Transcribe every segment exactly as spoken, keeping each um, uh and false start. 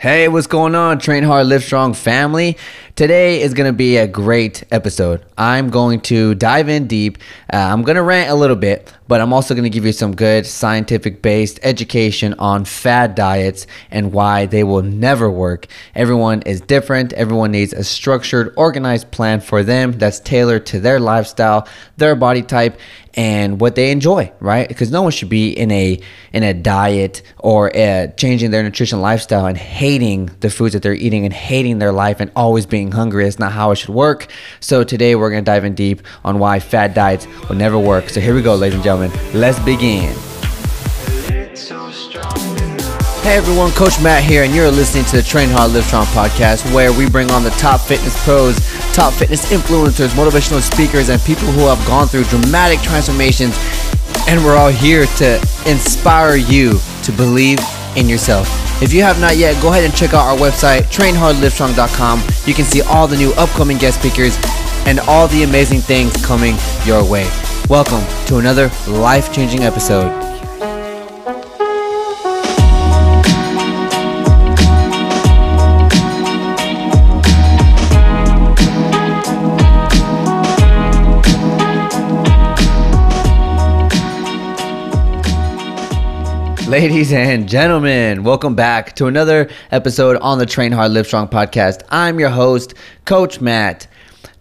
Hey, what's going on, Train Hard Live Strong family? Today is going to be a great episode. I'm going to dive in deep. Uh, I'm going to rant a little bit, but I'm also going to give you some good scientific-based education on fad diets and why they will never work. Everyone is different. Everyone needs a structured, organized plan for them that's tailored to their lifestyle, their body type, and what they enjoy, right? Because no one should be in a in a diet or uh, changing their nutrition lifestyle and hating the foods that they're eating and hating their life and always being hungry. It's not how it should work. So today we're gonna dive in deep on why fad diets will never work. So here we go, ladies and gentlemen, let's begin. Hey everyone, Coach Matt here, and you're listening to the Train Hard Live Strong Podcast, where we bring on the top fitness pros, top fitness influencers, motivational speakers, and people who have gone through dramatic transformations, and we're all here to inspire you to believe in yourself. If you have not yet, go ahead and check out our website, train hard lift strong dot com. You can see all the new upcoming guest speakers and all the amazing things coming your way. Welcome to another life-changing episode. Ladies and gentlemen, welcome back to another episode on the Train Hard Live Strong Podcast. I'm your host, Coach Matt.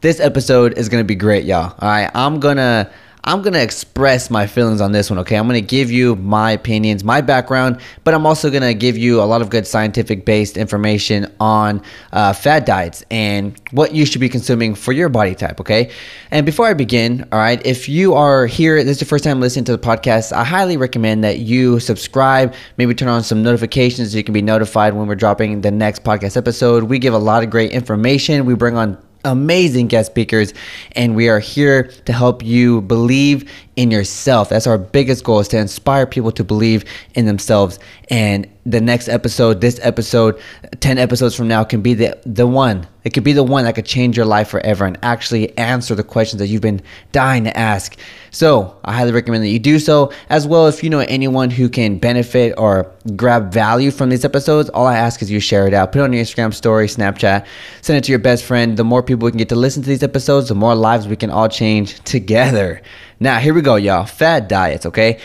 This episode is going to be great, y'all. All right, I'm going to I'm going to express my feelings on this one, okay? I'm going to give you my opinions, my background, but I'm also going to give you a lot of good scientific-based information on uh, fad diets and what you should be consuming for your body type, okay? And before I begin, all right, if you are here, this is your first time listening to the podcast, I highly recommend that you subscribe, maybe turn on some notifications so you can be notified when we're dropping the next podcast episode. We give a lot of great information. We bring on amazing guest speakers, and we are here to help you believe in yourself. That's our biggest goal, is to inspire people to believe in themselves. And the next episode, this episode, ten episodes from now, can be the the one. It could be the one that could change your life forever and actually answer the questions that you've been dying to ask. So I highly recommend that you do so. As well, if you know anyone who can benefit or grab value from these episodes, all I ask is you share it out. Put it on your Instagram story, Snapchat. Send it to your best friend. The more people we can get to listen to these episodes, the more lives we can all change together. Now, here we go, y'all. Fad diets, okay?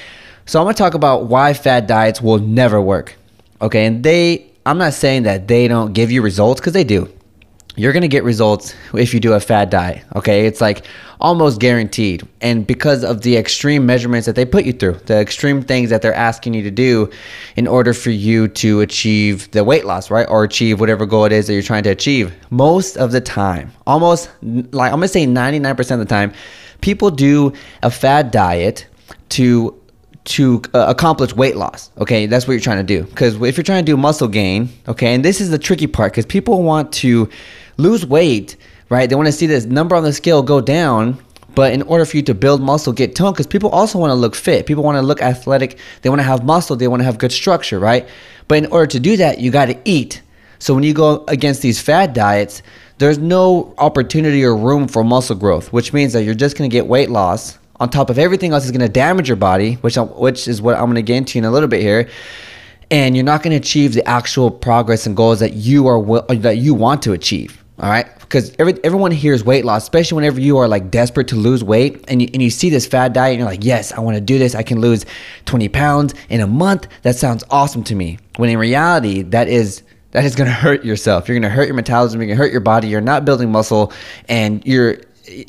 So I'm going to talk about why fad diets will never work, okay? And they, I'm not saying that they don't give you results, because they do. You're going to get results if you do a fad diet, okay? It's like almost guaranteed. And because of the extreme measurements that they put you through, the extreme things that they're asking you to do in order for you to achieve the weight loss, right? Or achieve whatever goal it is that you're trying to achieve. Most of the time, almost, like I'm going to say ninety-nine percent of the time, people do a fad diet to to uh, accomplish weight loss, okay? That's what you're trying to do. Because if you're trying to do muscle gain, okay, and this is the tricky part, because people want to lose weight, right? They want to see this number on the scale go down, but in order for you to build muscle, get toned, because people also want to look fit. People want to look athletic. They want to have muscle. They want to have good structure, right? But in order to do that, you got to eat. So when you go against these fad diets, there's no opportunity or room for muscle growth, which means that you're just going to get weight loss on top of everything else is going to damage your body, which I'm, which is what I'm going to get into in a little bit here. And you're not going to achieve the actual progress and goals that you are that you want to achieve. All right, because every, everyone hears weight loss, especially whenever you are like desperate to lose weight, and you, and you see this fad diet, and you're like, yes, I want to do this. I can lose twenty pounds in a month. That sounds awesome to me. When in reality, that is. That is going to hurt yourself. You're going to hurt your metabolism. You're going to hurt your body. You're not building muscle. And you're,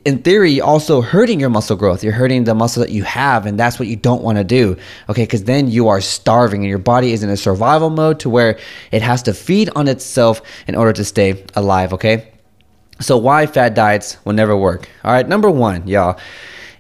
in theory, also hurting your muscle growth. You're hurting the muscle that you have. And that's what you don't want to do. Okay, because then you are starving. And your body is in a survival mode to where it has to feed on itself in order to stay alive. Okay, so why fad diets will never work. All right, number one, y'all.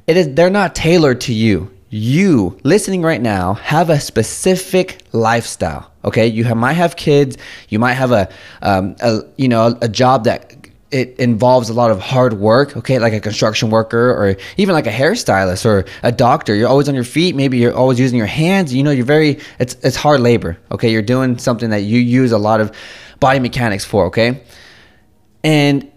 It is, they're not tailored to you. You listening right now have a specific lifestyle, okay? You have, might have kids, you might have a, um, a you know, a job that it involves a lot of hard work, okay? Like a construction worker, or even like a hairstylist or a doctor. You're always on your feet. Maybe you're always using your hands. You know, you're very, it's it's hard labor, okay? You're doing something that you use a lot of body mechanics for, okay? And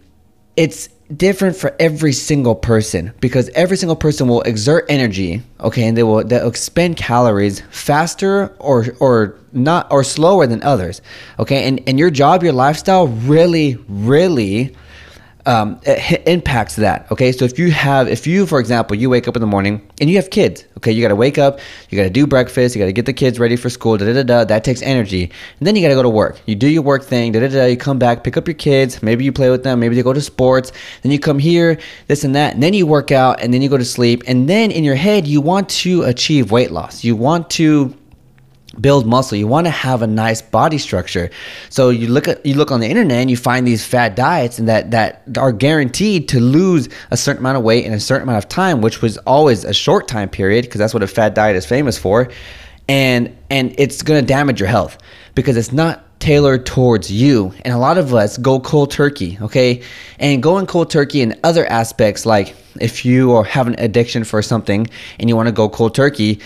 it's different for every single person, because every single person will exert energy, okay, and they will they'll expend calories faster or or not or slower than others, okay, and and your job, your lifestyle really really um it impacts that, okay. So if you have if you for example you wake up in the morning and you have kids, okay, you got to wake up, you got to do breakfast, you got to get the kids ready for school, da da da da. That takes energy, and then you got to go to work, you do your work thing, da da da, you come back, pick up your kids, maybe you play with them, maybe they go to sports, then you come here, this and that, and then you work out, and then you go to sleep, and then in your head you want to achieve weight loss, you want to build muscle, you want to have a nice body structure. So you look at you look on the internet and you find these fad diets and that that are guaranteed to lose a certain amount of weight in a certain amount of time, which was always a short time period, because that's what a fad diet is famous for, and and it's going to damage your health because it's not tailored towards you. And a lot of us go cold turkey, okay, and going cold turkey in other aspects, like if you are have an addiction for something and you want to go cold turkey,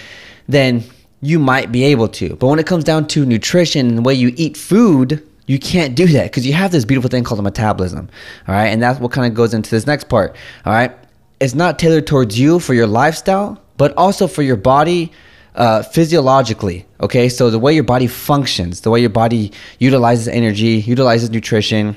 then you might be able to. But when it comes down to nutrition and the way you eat food, you can't do that, because you have this beautiful thing called a metabolism, all right? And that's what kind of goes into this next part, all right? It's not tailored towards you for your lifestyle, but also for your body uh, physiologically, okay? So the way your body functions, the way your body utilizes energy, utilizes nutrition,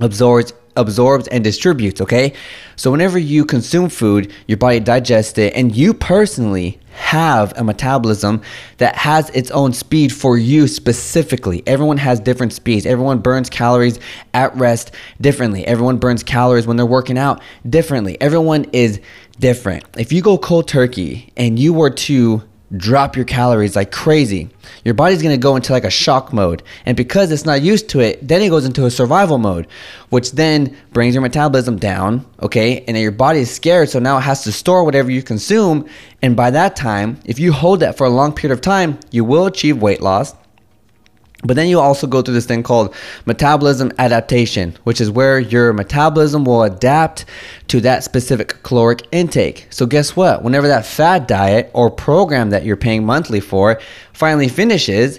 absorbs absorbs and distributes, okay? So whenever you consume food, your body digests it, and you personally have a metabolism that has its own speed for you specifically. Everyone has different speeds. Everyone burns calories at rest differently. Everyone burns calories when they're working out differently. Everyone is different. If you go cold turkey and you were to drop your calories like crazy, your body's gonna go into like a shock mode, and because it's not used to it, then it goes into a survival mode, which then brings your metabolism down, okay, and then your body is scared, so now it has to store whatever you consume. And by that time, if you hold that for a long period of time, you will achieve weight loss, but then you also go through this thing called metabolism adaptation, which is where your metabolism will adapt to that specific caloric intake. So guess what? Whenever that fad diet or program that you're paying monthly for finally finishes,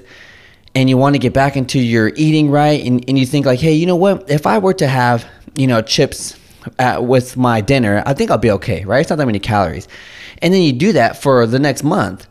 and you want to get back into your eating right, and, and you think like, hey, you know what? If I were to have, you know, chips at, with my dinner, I think I'll be okay, right? It's not that many calories. And then you do that for the next month,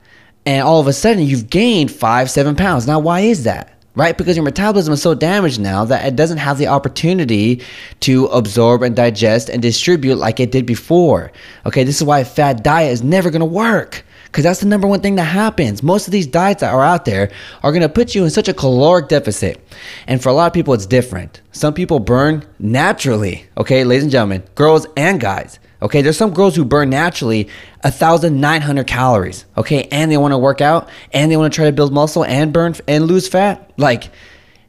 and all of a sudden you've gained five, seven pounds. Now, why is that? Right? Because your metabolism is so damaged now that it doesn't have the opportunity to absorb and digest and distribute like it did before. Okay, this is why a fad diet is never going to work, because that's the number one thing that happens. Most of these diets that are out there are going to put you in such a caloric deficit. And for a lot of people, it's different. Some people burn naturally, okay, ladies and gentlemen, girls and guys. Okay, there's some girls who burn naturally one thousand nine hundred calories, okay, and they want to work out, and they want to try to build muscle and burn and lose fat. Like,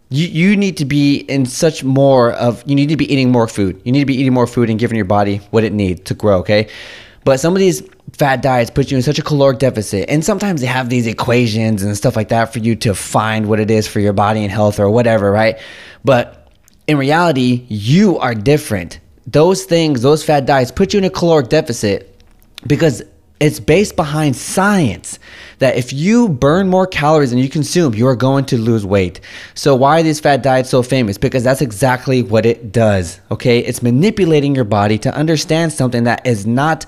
you, you need to be in such more of, you need to be eating more food. You need to be eating more food and giving your body what it needs to grow, okay? But some of these fad diets put you in such a caloric deficit, and sometimes they have these equations and stuff like that for you to find what it is for your body and health or whatever, right? But in reality, you are different. Those things, those fad diets put you in a caloric deficit because it's based behind science that if you burn more calories than you consume, you are going to lose weight. So why are these fad diets so famous? Because that's exactly what it does, okay? It's manipulating your body to understand something that is not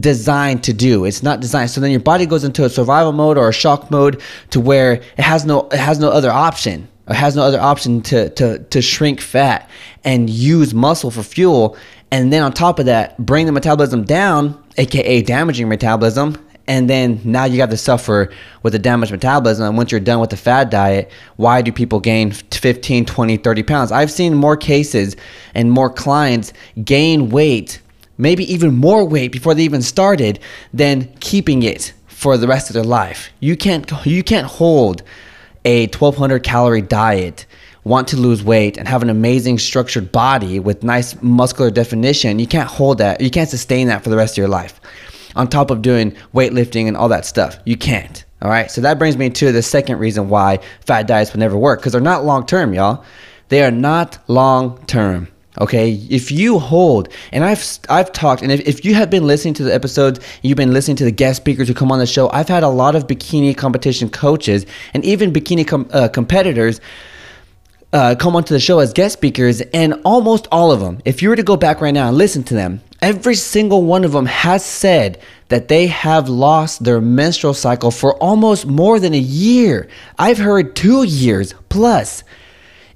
designed to do. It's not designed. So then your body goes into a survival mode or a shock mode to where it has no, it has no other option. It has no other option to, to, to shrink fat and use muscle for fuel. And then on top of that, bring the metabolism down, aka damaging metabolism. And then now you got to suffer with a damaged metabolism. And once you're done with the fad diet, why do people gain fifteen, twenty, thirty pounds? I've seen more cases and more clients gain weight, maybe even more weight before they even started, than keeping it for the rest of their life. You can't, you can't hold a twelve hundred calorie diet, want to lose weight, and have an amazing structured body with nice muscular definition. You can't hold that. You can't sustain that for the rest of your life. On top of doing weightlifting and all that stuff, you can't. All right. So that brings me to the second reason why fad diets would never work, because they're not long term, y'all. They are not long term. Okay, if you hold, and I've I've talked, and if, if you have been listening to the episodes, you've been listening to the guest speakers who come on the show, I've had a lot of bikini competition coaches and even bikini com, uh, competitors uh, come onto the show as guest speakers, and almost all of them, if you were to go back right now and listen to them, every single one of them has said that they have lost their menstrual cycle for almost more than a year. I've heard two years plus.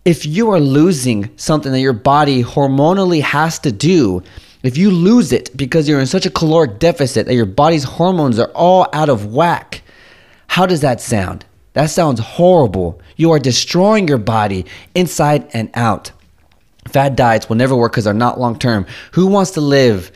If you are losing something that your body hormonally has to do, if you lose it because you're in such a caloric deficit that your body's hormones are all out of whack, how does that sound? That sounds horrible. You are destroying your body inside and out. Fad diets will never work because they're not long-term. Who wants to live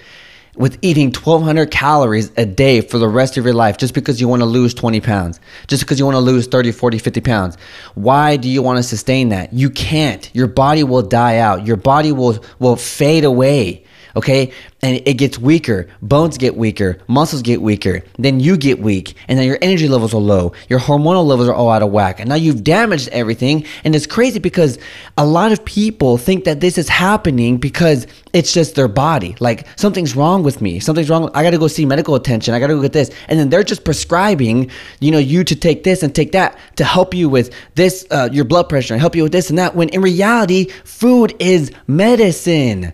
with eating twelve hundred calories a day for the rest of your life just because you want to lose twenty pounds? Just because you want to lose thirty, forty, fifty pounds? Why do you want to sustain that? You can't. Your body will die out. Your body will, will fade away, okay? And it gets weaker. Bones get weaker. Muscles get weaker. Then you get weak. And then your energy levels are low. Your hormonal levels are all out of whack. And now you've damaged everything. And it's crazy because a lot of people think that this is happening because it's just their body. Like, something's wrong with me. Something's wrong. I got to go see medical attention. I got to go get this. And then they're just prescribing, you know, you to take this and take that to help you with this, uh, your blood pressure, and help you with this and that. When in reality, food is medicine.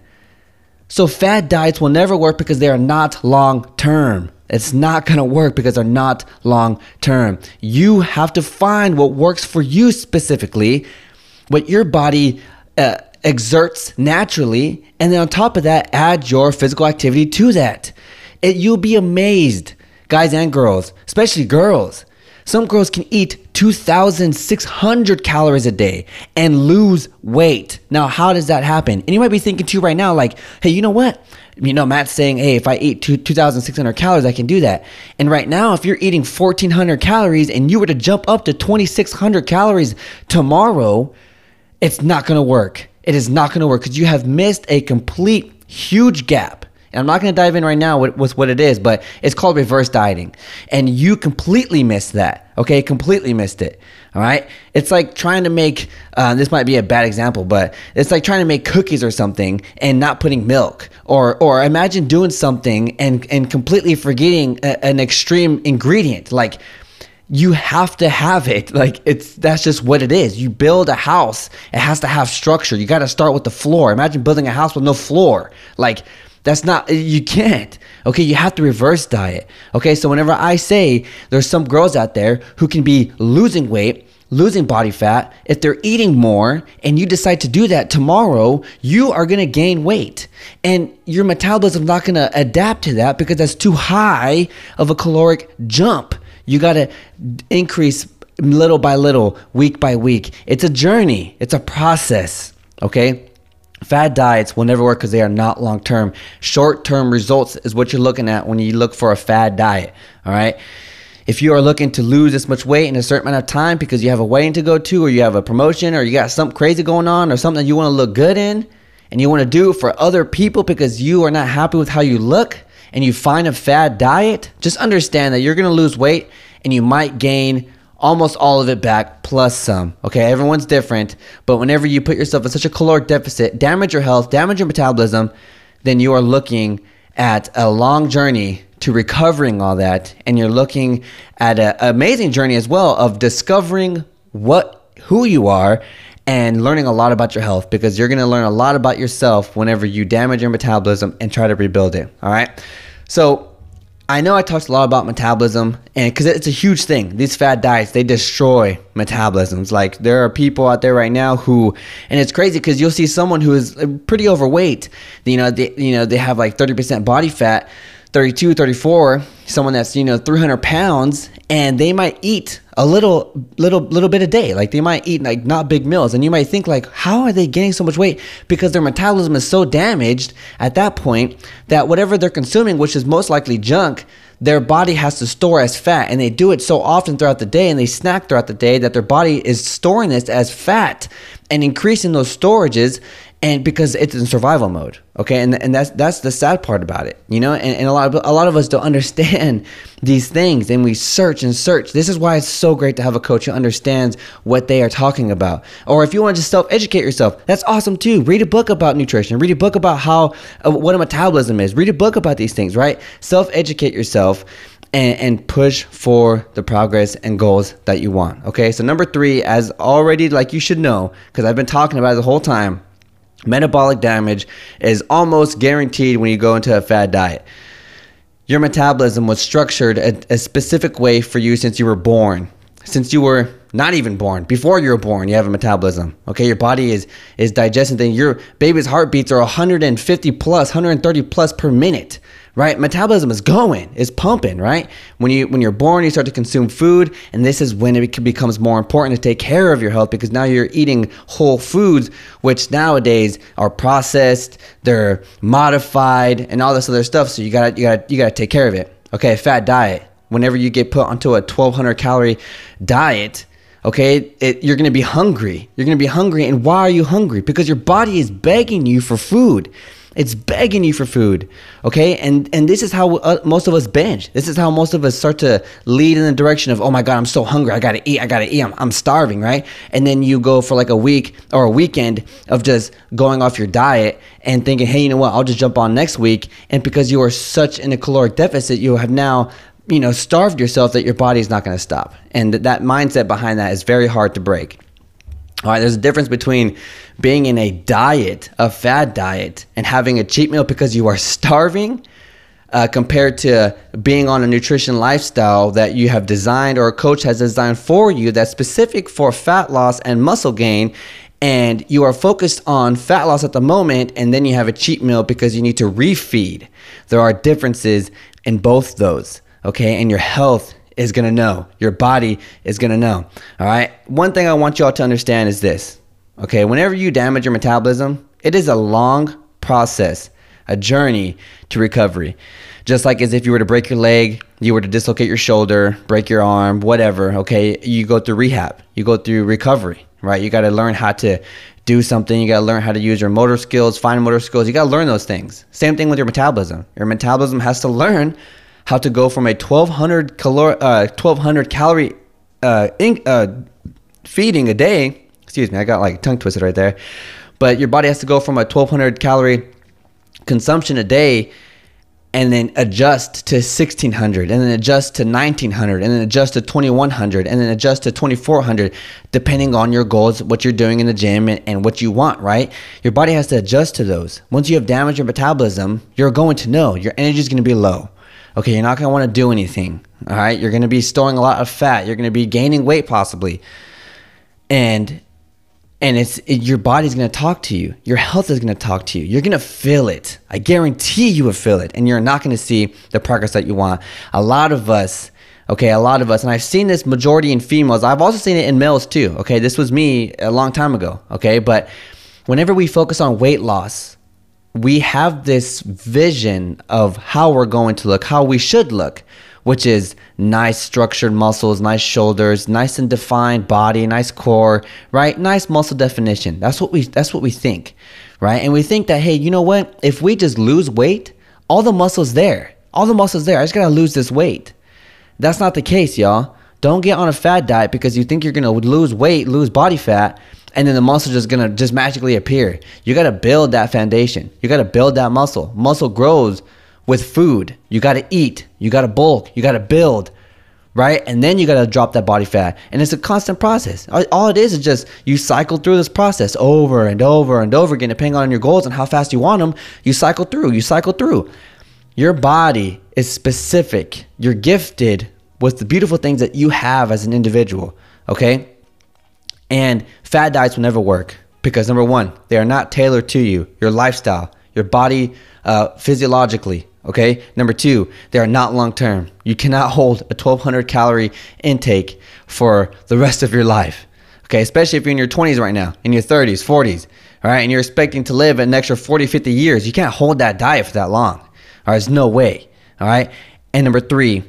So fad diets will never work because they are not long-term. It's not going to work because they're not long-term. You have to find what works for you specifically, what your body uh, exerts naturally, and then on top of that, add your physical activity to that. It, you'll be amazed, guys and girls, especially girls. Some girls can eat two thousand six hundred calories a day and lose weight. Now, how does that happen? And you might be thinking to you right now, like, hey, you know what? You know, Matt's saying, hey, if I eat two thousand six hundred calories, I can do that. And right now, if you're eating fourteen hundred calories and you were to jump up to twenty-six hundred calories tomorrow, it's not going to work. It is not going to work because you have missed a complete huge gap. And I'm not going to dive in right now with, with what it is, but it's called reverse dieting. And you completely missed that, okay? Completely missed it, all right? It's like trying to make, uh, this might be a bad example, but it's like trying to make cookies or something and not putting milk. Or or imagine doing something and, and completely forgetting a, an extreme ingredient. Like, you have to have it. Like, it's that's just what it is. You build a house, it has to have structure. You got to start with the floor. Imagine building a house with no floor. Like, that's not, you can't, okay? You have to reverse diet, okay? So whenever I say there's some girls out there who can be losing weight, losing body fat, if they're eating more and you decide to do that tomorrow, you are gonna gain weight. And your metabolism's not gonna adapt to that because that's too high of a caloric jump. You gotta increase little by little, week by week. It's a journey, it's a process, okay? Fad diets will never work because they are not long-term. Short-term results is what you're looking at when you look for a fad diet, all right? If you are looking to lose this much weight in a certain amount of time because you have a wedding to go to, or you have a promotion, or you got something crazy going on, or something that you want to look good in and you want to do for other people because you are not happy with how you look, and you find a fad diet, just understand that you're going to lose weight and you might gain almost all of it back, plus some, okay? Everyone's different, but whenever you put yourself in such a caloric deficit, damage your health, damage your metabolism, then you are looking at a long journey to recovering all that, and you're looking at an amazing journey as well of discovering what, who you are, and learning a lot about your health, because you're gonna learn a lot about yourself whenever you damage your metabolism and try to rebuild it, all right? So, I know I talked a lot about metabolism, and because it's a huge thing. These fad diets, they destroy metabolisms. Like, there are people out there right now who, and it's crazy because you'll see someone who is pretty overweight. You know, they, you know, they have like thirty percent body fat, thirty-two, thirty-four. Someone that's, you know, three hundred pounds, and they might eat a little, little, little bit a day. Like, they might eat like not big meals, and you might think like, how are they gaining so much weight? Because their metabolism is so damaged at that point that whatever they're consuming, which is most likely junk, their body has to store as fat, and they do it so often throughout the day, and they snack throughout the day that their body is storing this as fat and increasing those storages, and because it's in survival mode, okay? And and that's that's the sad part about it, you know. And, and a lot of, a lot of us don't understand these things, and we search and search. This is why it's so great to have a coach who understands what they are talking about. Or if you want to just self-educate yourself, that's awesome too. Read a book about nutrition. Read a book about how uh, what a metabolism is. Read a book about these things, right? Self-educate yourself. and, and push for the progress and goals that you want. Okay, so number three, as already like you should know, because I've been talking about it the whole time, metabolic damage is almost guaranteed when you go into a fad diet. Your metabolism was structured a, a specific way for you since you were born. Since you were not even born, before you were born, you have a metabolism. Okay, your body is is digesting things. Your baby's heartbeats are one hundred fifty plus, one hundred thirty plus per minute, right? Metabolism is going, it's pumping, right? When you when you're born, you start to consume food, and this is when it becomes more important to take care of your health, because now you're eating whole foods, which nowadays are processed, they're modified, and all this other stuff. So you gotta you gotta you gotta take care of it. Okay, fat diet. Whenever you get put onto a twelve hundred calorie diet, okay, it, you're gonna be hungry. You're gonna be hungry, and why are you hungry? Because your body is begging you for food. It's begging you for food, okay? And and this is how uh, most of us binge. This is how most of us start to lead in the direction of, oh my God, I'm so hungry, I gotta eat, I gotta eat, I'm, I'm starving, right? And then you go for like a week or a weekend of just going off your diet and thinking, hey, you know what, I'll just jump on next week. And because you are such in a caloric deficit, you have now, you know, starved yourself that your body is not going to stop. And that mindset behind that is very hard to break. All right, there's a difference between being in a diet, a fad diet, and having a cheat meal because you are starving uh, compared to being on a nutrition lifestyle that you have designed or a coach has designed for you that's specific for fat loss and muscle gain. And you are focused on fat loss at the moment, and then you have a cheat meal because you need to refeed. There are differences in both those. Okay, and your health is gonna know. Your body is gonna know, all right? One thing I want y'all to understand is this, okay? Whenever you damage your metabolism, it is a long process, a journey to recovery. Just like as if you were to break your leg, you were to dislocate your shoulder, break your arm, whatever, okay? You go through rehab, you go through recovery, right? You gotta learn how to do something, you gotta learn how to use your motor skills, fine motor skills, you gotta learn those things. Same thing with your metabolism. Your metabolism has to learn how to go from a twelve hundred calori- uh, twelve hundred calorie uh, in- uh, feeding a day. Excuse me, I got like tongue twisted right there. But your body has to go from a twelve hundred calorie consumption a day and then adjust to sixteen hundred, and then adjust to nineteen hundred, and then adjust to twenty-one hundred, and then adjust to twenty-four hundred, depending on your goals, what you're doing in the gym, and, and what you want, right? Your body has to adjust to those. Once you have damaged your metabolism, you're going to know. Your energy is gonna be low. Okay, you're not gonna wanna do anything, all right? You're gonna be storing a lot of fat. You're gonna be gaining weight possibly. And and it's it, your body's gonna talk to you. Your health is gonna talk to you. You're gonna feel it. I guarantee you will feel it, and you're not gonna see the progress that you want. A lot of us, okay, a lot of us, and I've seen this majority in females. I've also seen it in males too, okay? This was me a long time ago, okay? But whenever we focus on weight loss, we have this vision of how we're going to look, how we should look, which is nice structured muscles, nice shoulders, nice and defined body, nice core, right? Nice muscle definition. That's what we that's what we think, right? And we think that, hey, you know what? If we just lose weight, all the muscle's there. All the muscle's there. I just gotta lose this weight. That's not the case, y'all. Don't get on a fad diet because you think you're gonna lose weight, lose body fat, and then the muscle is just gonna just magically appear. You gotta build that foundation. You gotta build that muscle. Muscle grows with food. You gotta eat, you gotta bulk, you gotta build, right? And then you gotta drop that body fat. And it's a constant process. All it is is just you cycle through this process over and over and over again, depending on your goals and how fast you want them. You cycle through, you cycle through. Your body is specific. You're gifted with the beautiful things that you have as an individual, okay? And fad diets will never work because, number one, they are not tailored to you, your lifestyle, your body uh, physiologically, okay? Number two, they are not long-term. You cannot hold a twelve hundred calorie intake for the rest of your life, okay? Especially if you're in your twenties right now, in your thirties, forties, all right? And you're expecting to live an extra forty, fifty years. You can't hold that diet for that long, all right? There's no way, all right? And number three,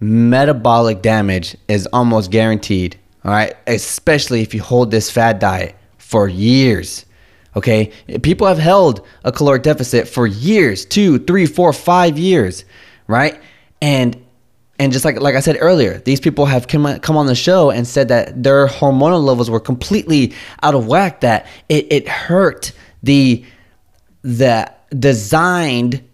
metabolic damage is almost guaranteed. All right, especially if you hold this fad diet for years, okay? People have held a caloric deficit for years, two, three, four, five years, right? And and just like like I said earlier, these people have come, come on the show and said that their hormonal levels were completely out of whack, that it, it hurt the, the designed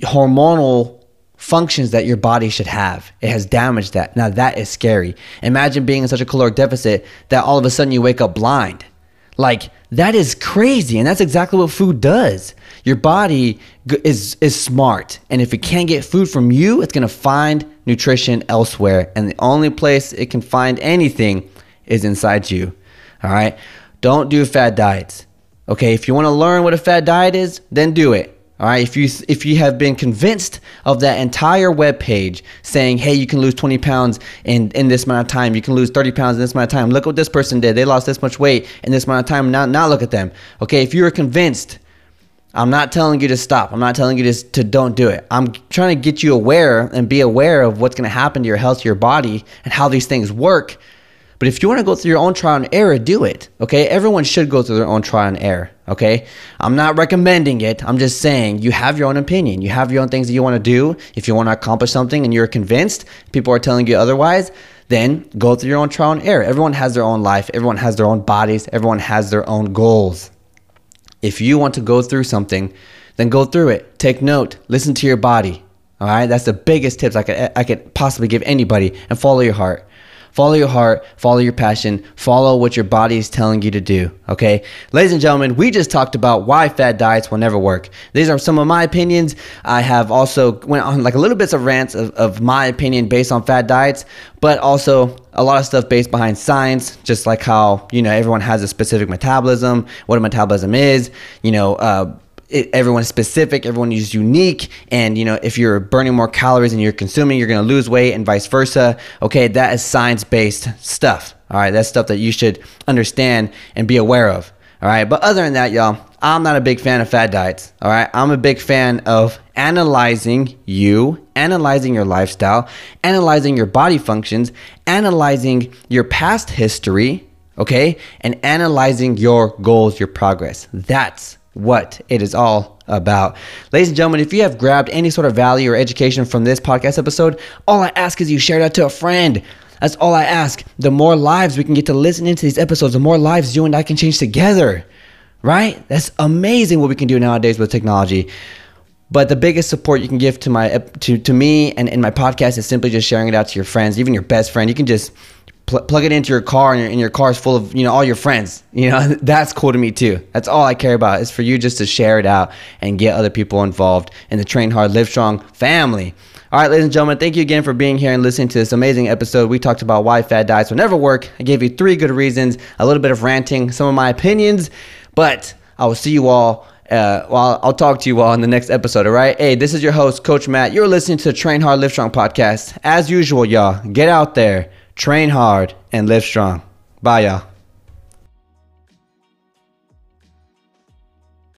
hormonal functions that your body should have. It has damaged that. Now that is scary. Imagine being in such a caloric deficit that all of a sudden you wake up blind. Like, that is crazy, and that's exactly what food does. Your body is is smart, and if it can't get food from you, it's gonna find nutrition elsewhere, and the only place it can find anything is inside you, all right? Don't do fad diets, okay? If you wanna learn what a fad diet is, then do it, all right? If you, if you have been convinced of that entire webpage saying, hey, you can lose twenty pounds in, in this amount of time, you can lose thirty pounds in this amount of time, look what this person did, they lost this much weight in this amount of time, now, now look at them, okay? If you are convinced, I'm not telling you to stop. I'm not telling you to, to don't do it. I'm trying to get you aware and be aware of what's going to happen to your health, your body, and how these things work. But if you want to go through your own trial and error, do it, okay? Everyone should go through their own trial and error, okay? I'm not recommending it. I'm just saying you have your own opinion. You have your own things that you want to do. If you want to accomplish something and you're convinced, people are telling you otherwise, then go through your own trial and error. Everyone has their own life. Everyone has their own bodies. Everyone has their own goals. If you want to go through something, then go through it. Take note. Listen to your body. All right? That's the biggest tips I could, I could possibly give anybody. And follow your heart. Follow your heart. Follow your passion. Follow what your body is telling you to do. Okay? Ladies and gentlemen, we just talked about why fad diets will never work. These are some of my opinions. I have also went on like a little bits of rants of, of my opinion based on fad diets, but also a lot of stuff based behind science, just like how, you know, everyone has a specific metabolism, what a metabolism is, you know, uh, it, everyone's specific, everyone is unique, and, you know, if you're burning more calories than you're consuming, you're gonna lose weight and vice versa. Okay, that is science-based stuff, all right? That's stuff that you should understand and be aware of, all right? But other than that, y'all, I'm not a big fan of fad diets, all right? I'm a big fan of analyzing you, analyzing your lifestyle, analyzing your body functions, analyzing your past history, okay? And analyzing your goals, your progress. That's what it is all about. Ladies and gentlemen, if you have grabbed any sort of value or education from this podcast episode, all I ask is you share that to a friend. That's all I ask. The more lives we can get to listen into these episodes, the more lives you and I can change together. Right? That's amazing what we can do nowadays with technology. But the biggest support you can give to my to, to me and, and my podcast is simply just sharing it out to your friends, even your best friend. You can just pl plug it into your car, and your, and your car is full of, you know, all your friends. You know, that's cool to me too. That's all I care about is for you just to share it out and get other people involved in the Train Hard Live Strong family. All right, ladies and gentlemen, thank you again for being here and listening to this amazing episode. We talked about why fad diets will never work. I gave you three good reasons, a little bit of ranting, some of my opinions, but I will see you all. Uh, well, I'll talk to you all in the next episode, all right? Hey, this is your host, Coach Matt. You're listening to the Train Hard, Live Strong podcast. As usual, y'all, get out there, train hard, and live strong. Bye, y'all.